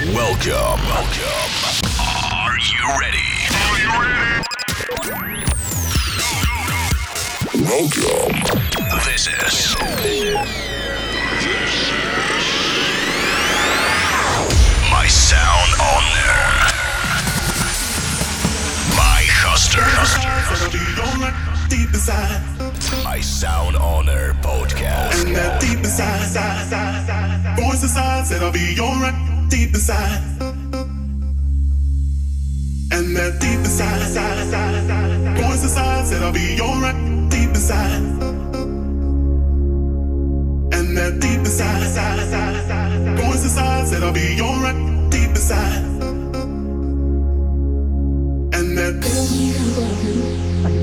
Welcome. Are you ready? Welcome. This is My Sound Honor. My Huster. My Sound Honor podcast. And that deep inside, voice inside said I'll be alright. Deep inside. And that deep inside, voice inside said I'll be alright. Deep inside. And that deep inside, voice inside said I'll be alright. Deep inside. And that. I couldn't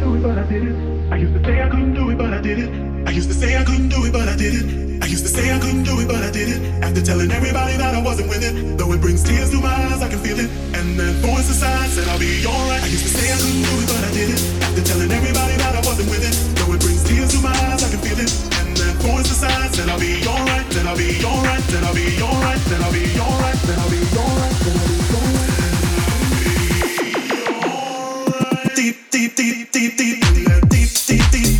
do it, but I did it. I used to say I couldn't do it, but I did it. I used to say I couldn't do it, but I did it. I used to say I couldn't do it, but I did it. After telling everybody that I wasn't with it, though it brings tears to my eyes, I can feel it. And then voice inside said I'll be alright. I used to say I couldn't do it, but I did it. After telling everybody that I wasn't with it, though it brings tears to my eyes, I can feel it. And then voice inside said I'll be alright. Then I'll be alright. Then I'll be alright. Then I'll be alright. Then I'll be alright. Then I'll be alright. Deep, deep, deep, deep, deep, deep, deep, deep, deep.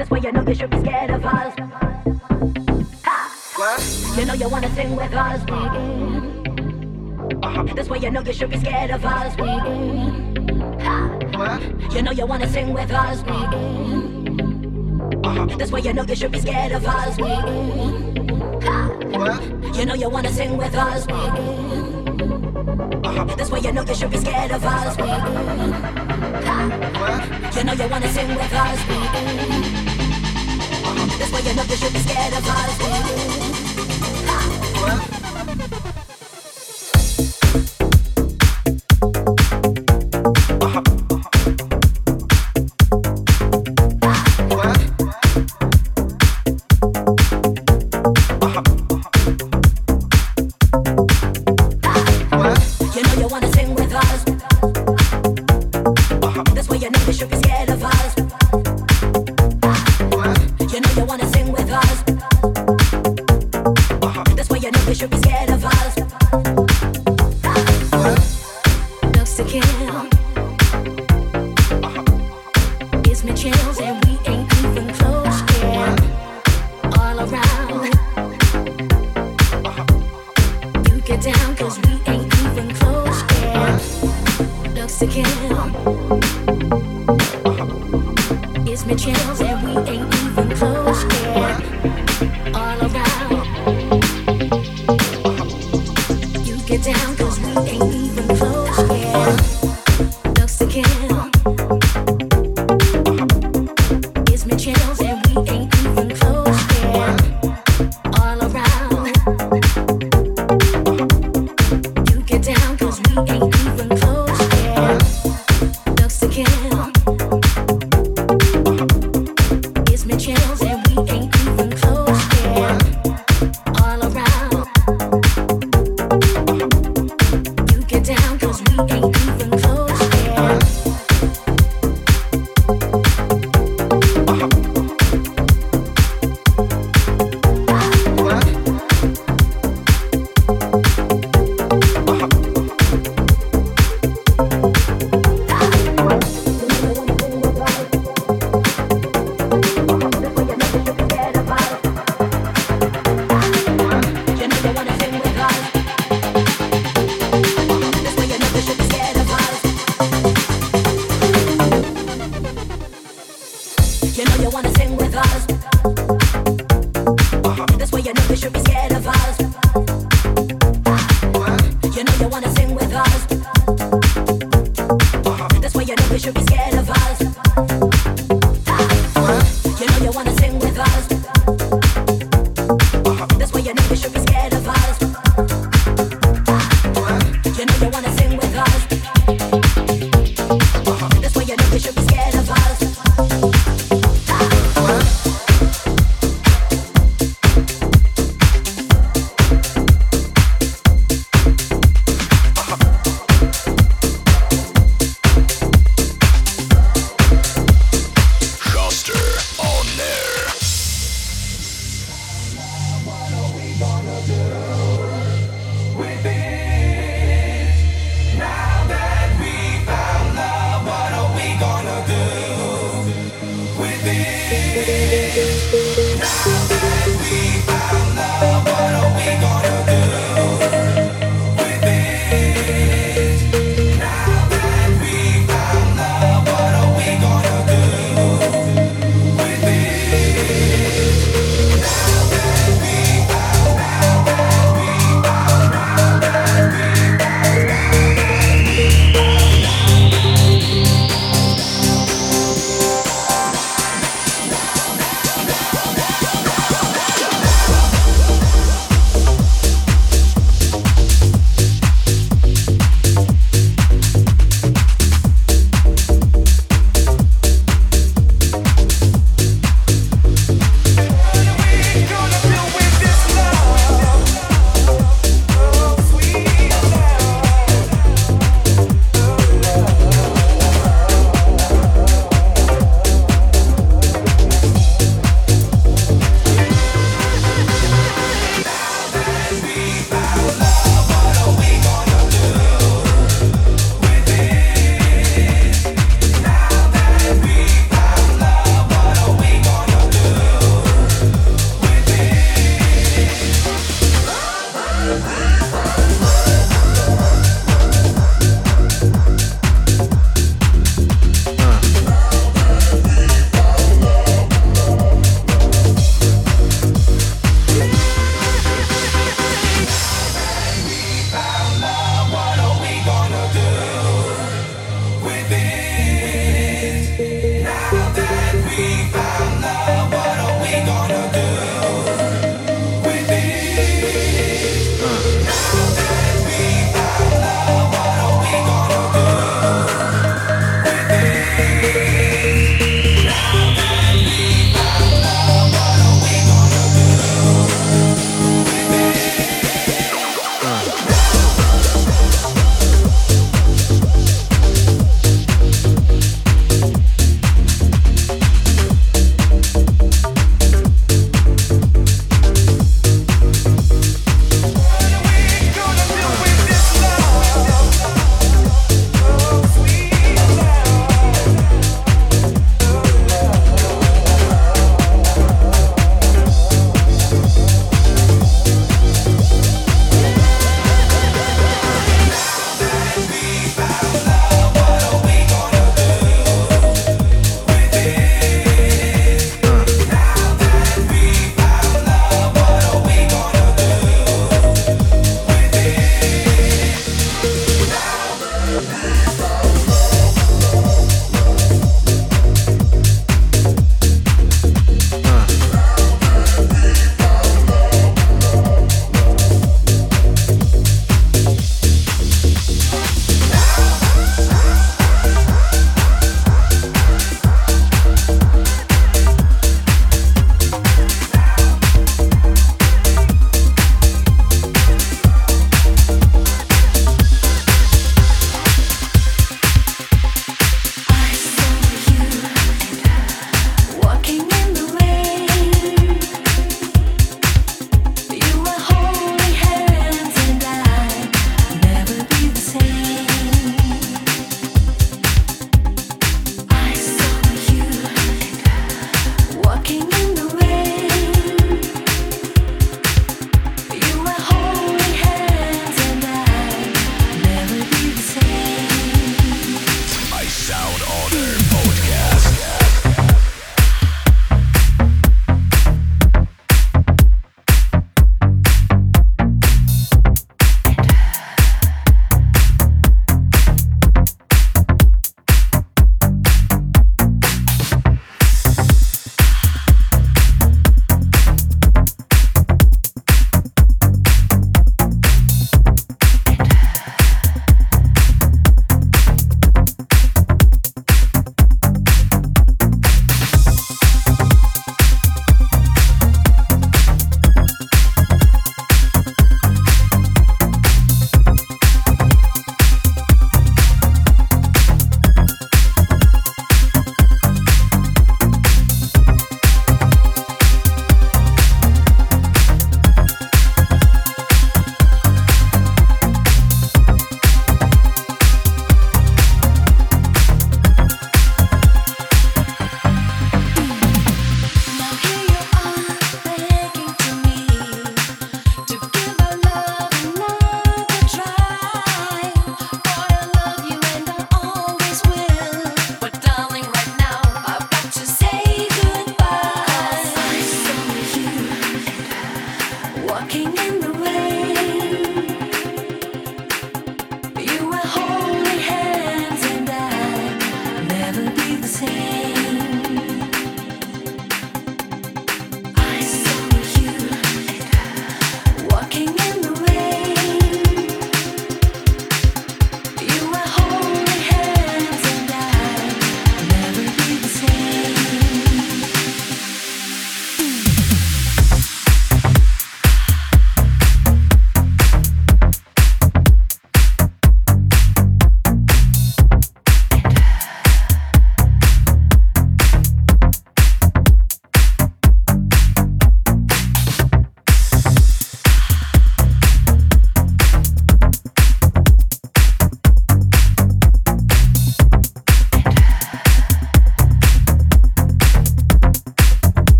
That's why you know you should be scared of us. Ha! You know you wanna sing with us. That's why you know you should be scared of us. Ha! You know you wanna sing with us. That's why you know you should be scared of us. Ha! You know you wanna sing with us. That's why you know you should be scared of us. Ha. You know you wanna sing with us. That's why you know you should be scared of us. Ha.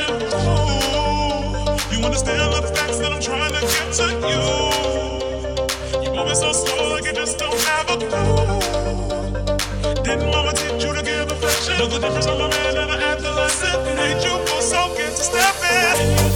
attraction. Ooh, you understand all the facts that I'm trying to get to you. You're moving so slow like you just don't have a clue. Didn't mama teach you to give affection? Know the difference from a man and an adolescent. Made you feel so good to step in.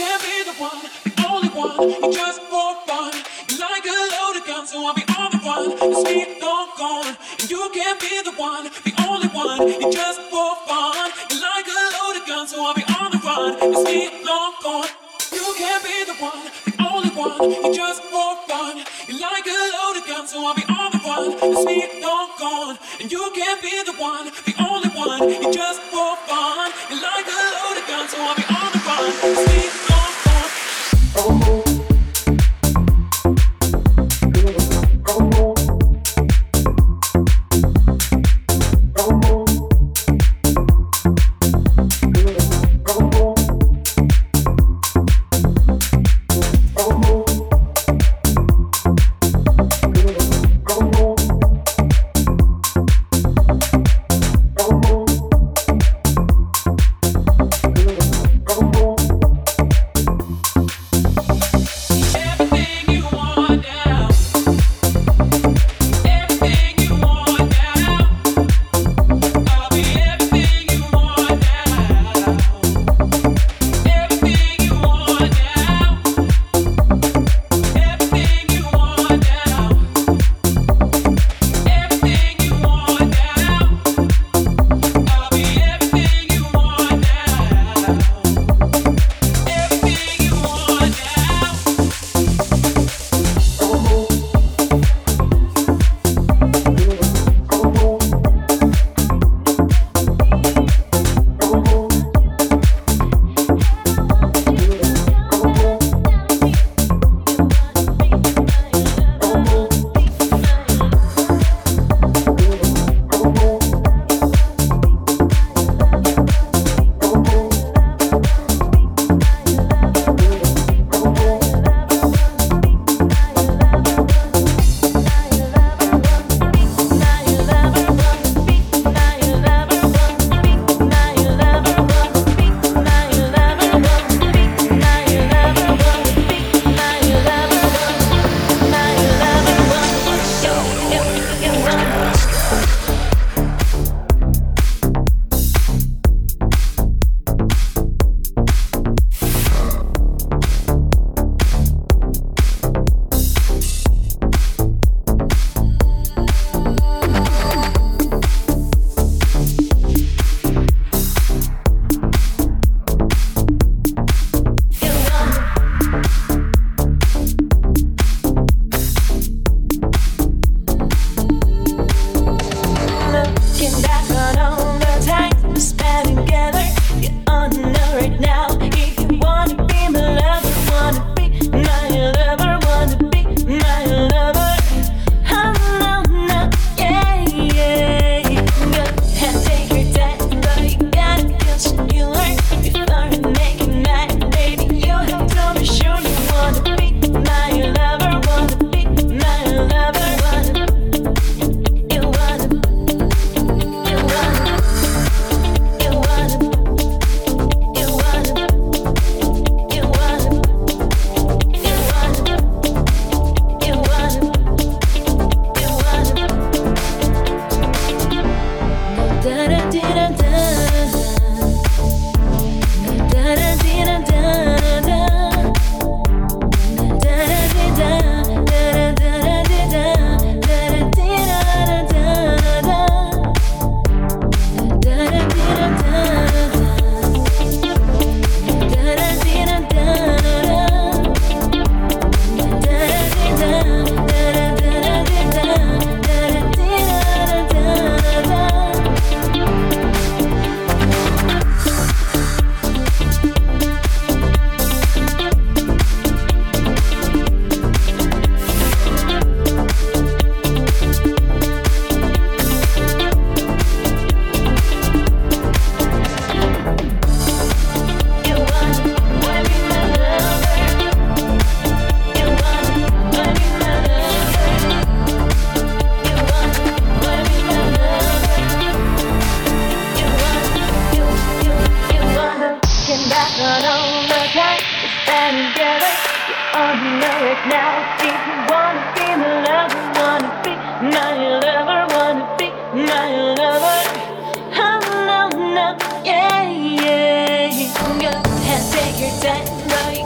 can't be the one, the only one. You just won't run. You like a loaded gun, so I'll be on the run. Cause we don't gone. And you can't be the one, the only one. You just won't run. You like a loaded gun, so I'll be on the run. Cause we don't gone. You can't be the one, the only one. You just won't run. You like a loaded gun, so I'll be on the run. Cause we don't gone. And you can't be the one, the only one. You just won't run. You like a loaded gun, so I'll be on the run. Cause we don't gone. Oh. Take your time,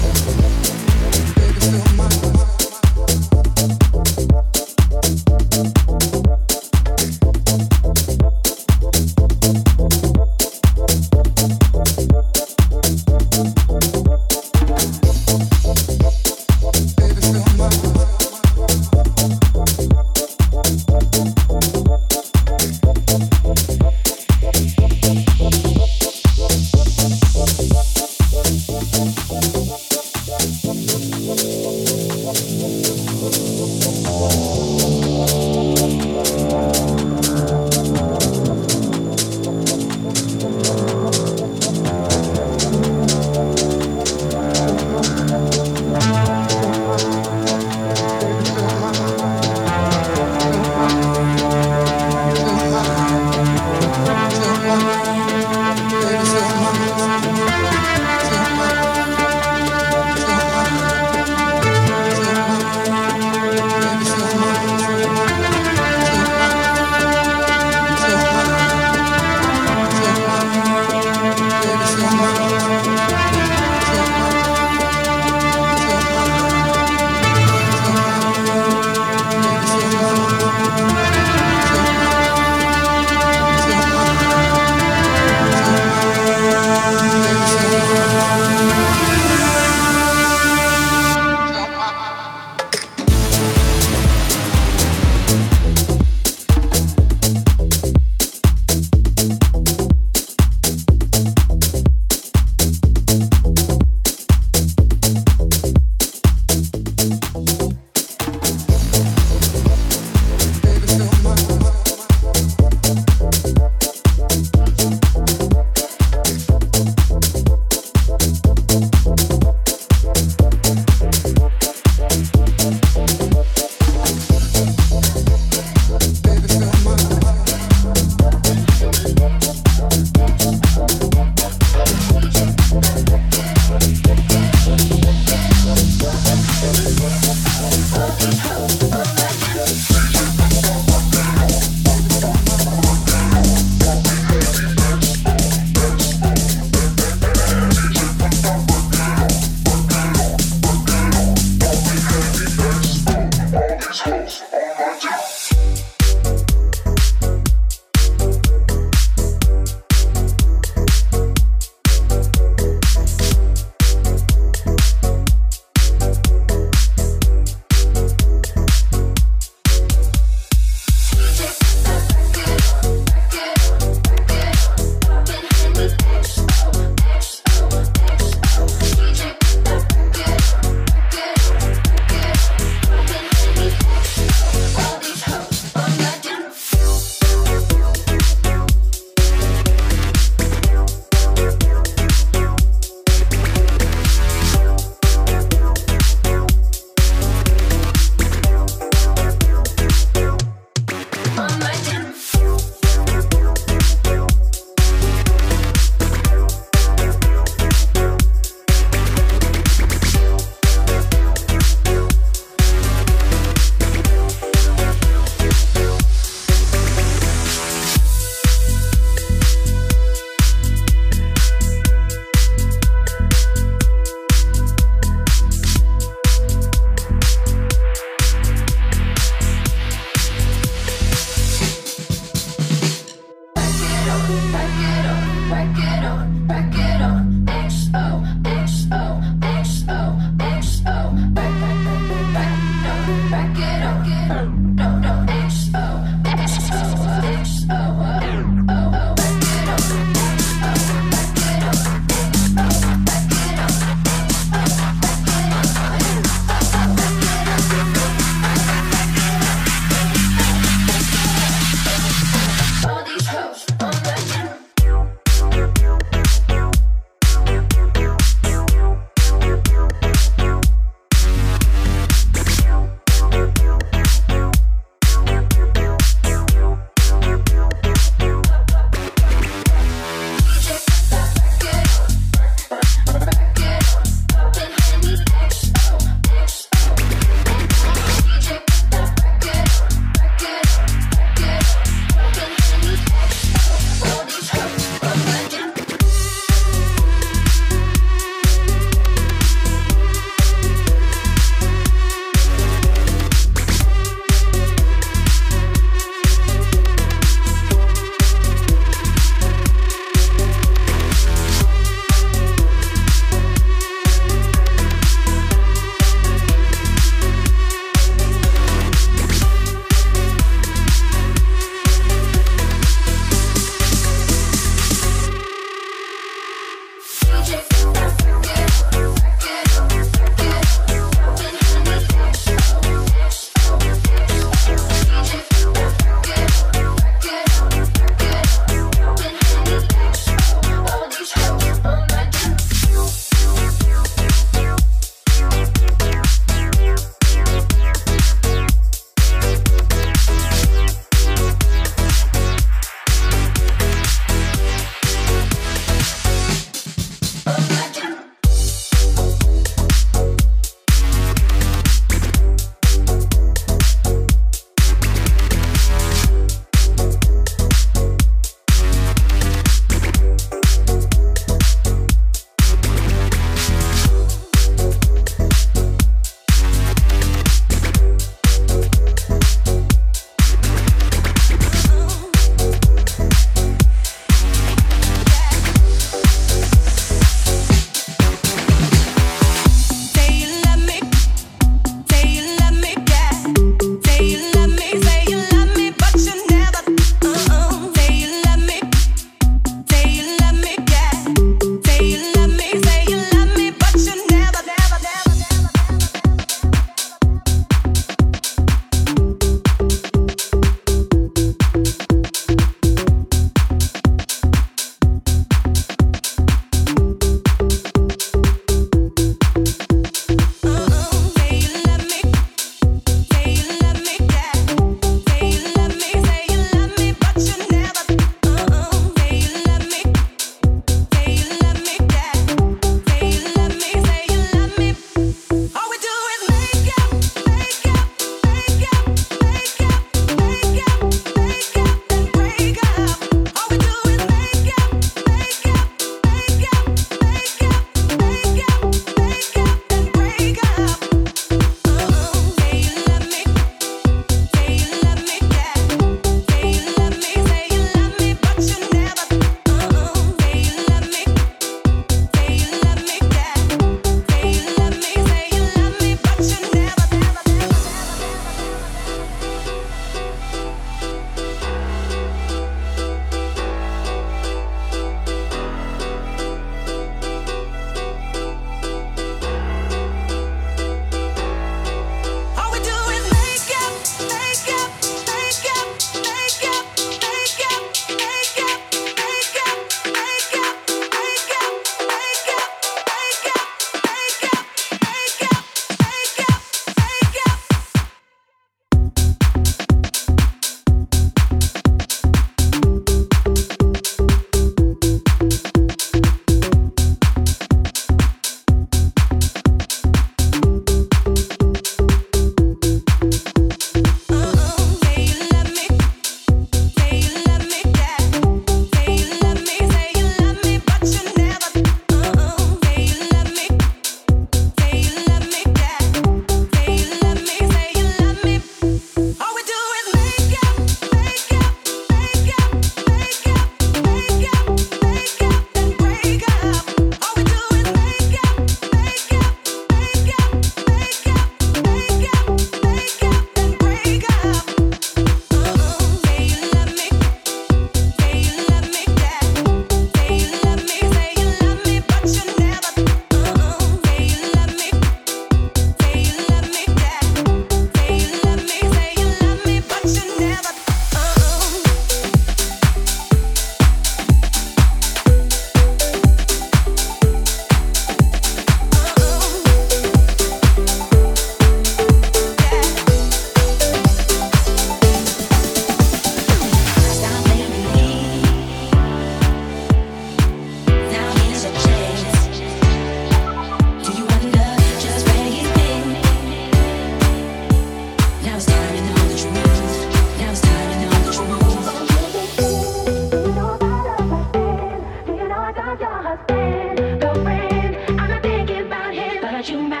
So bad.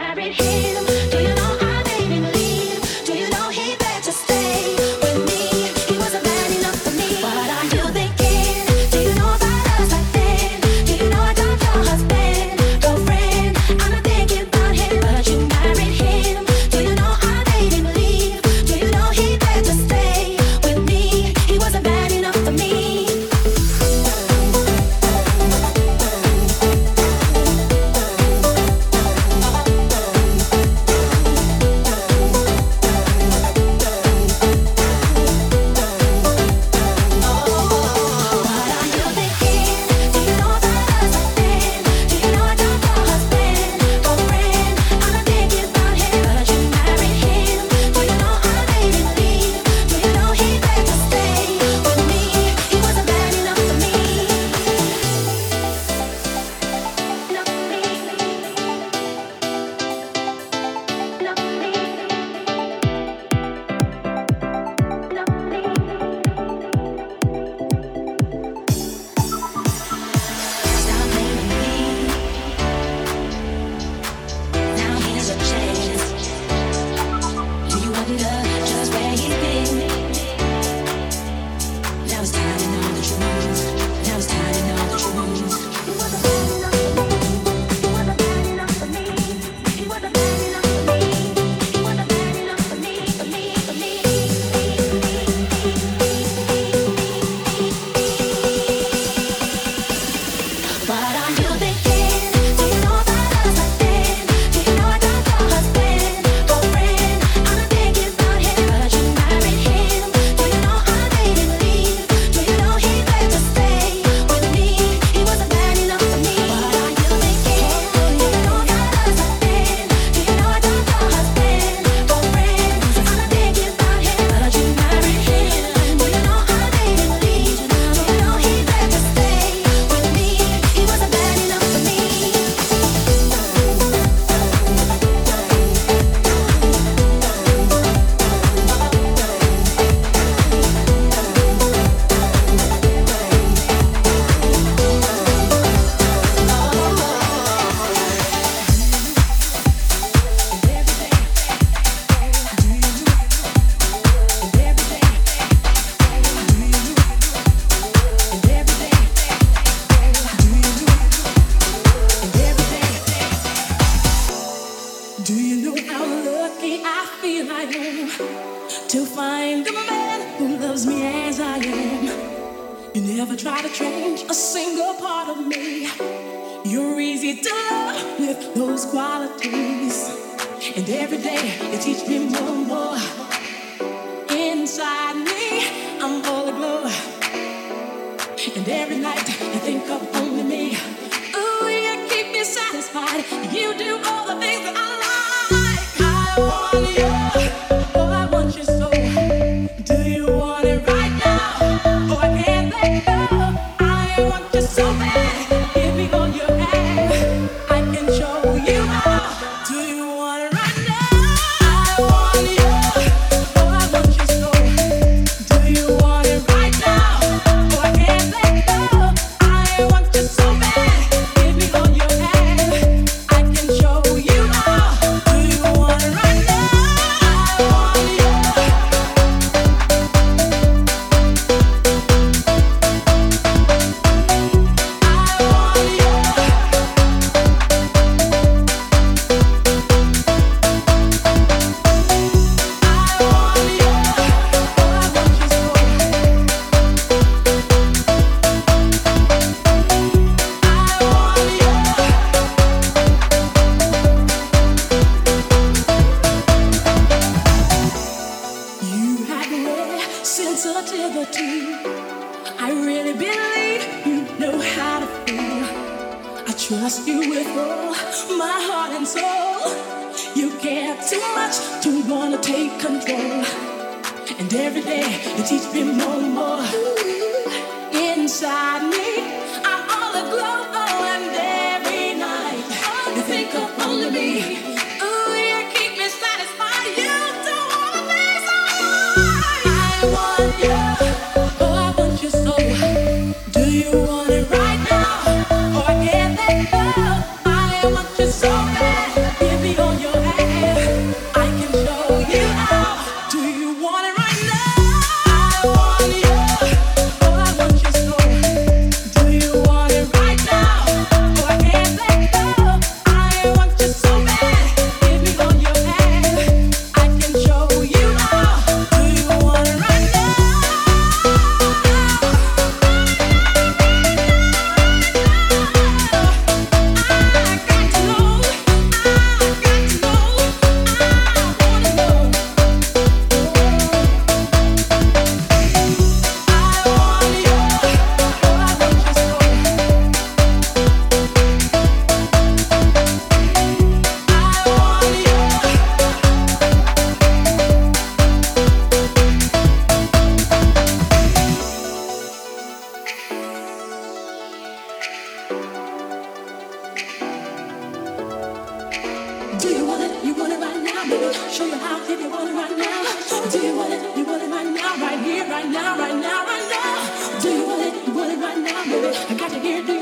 I got to hear it.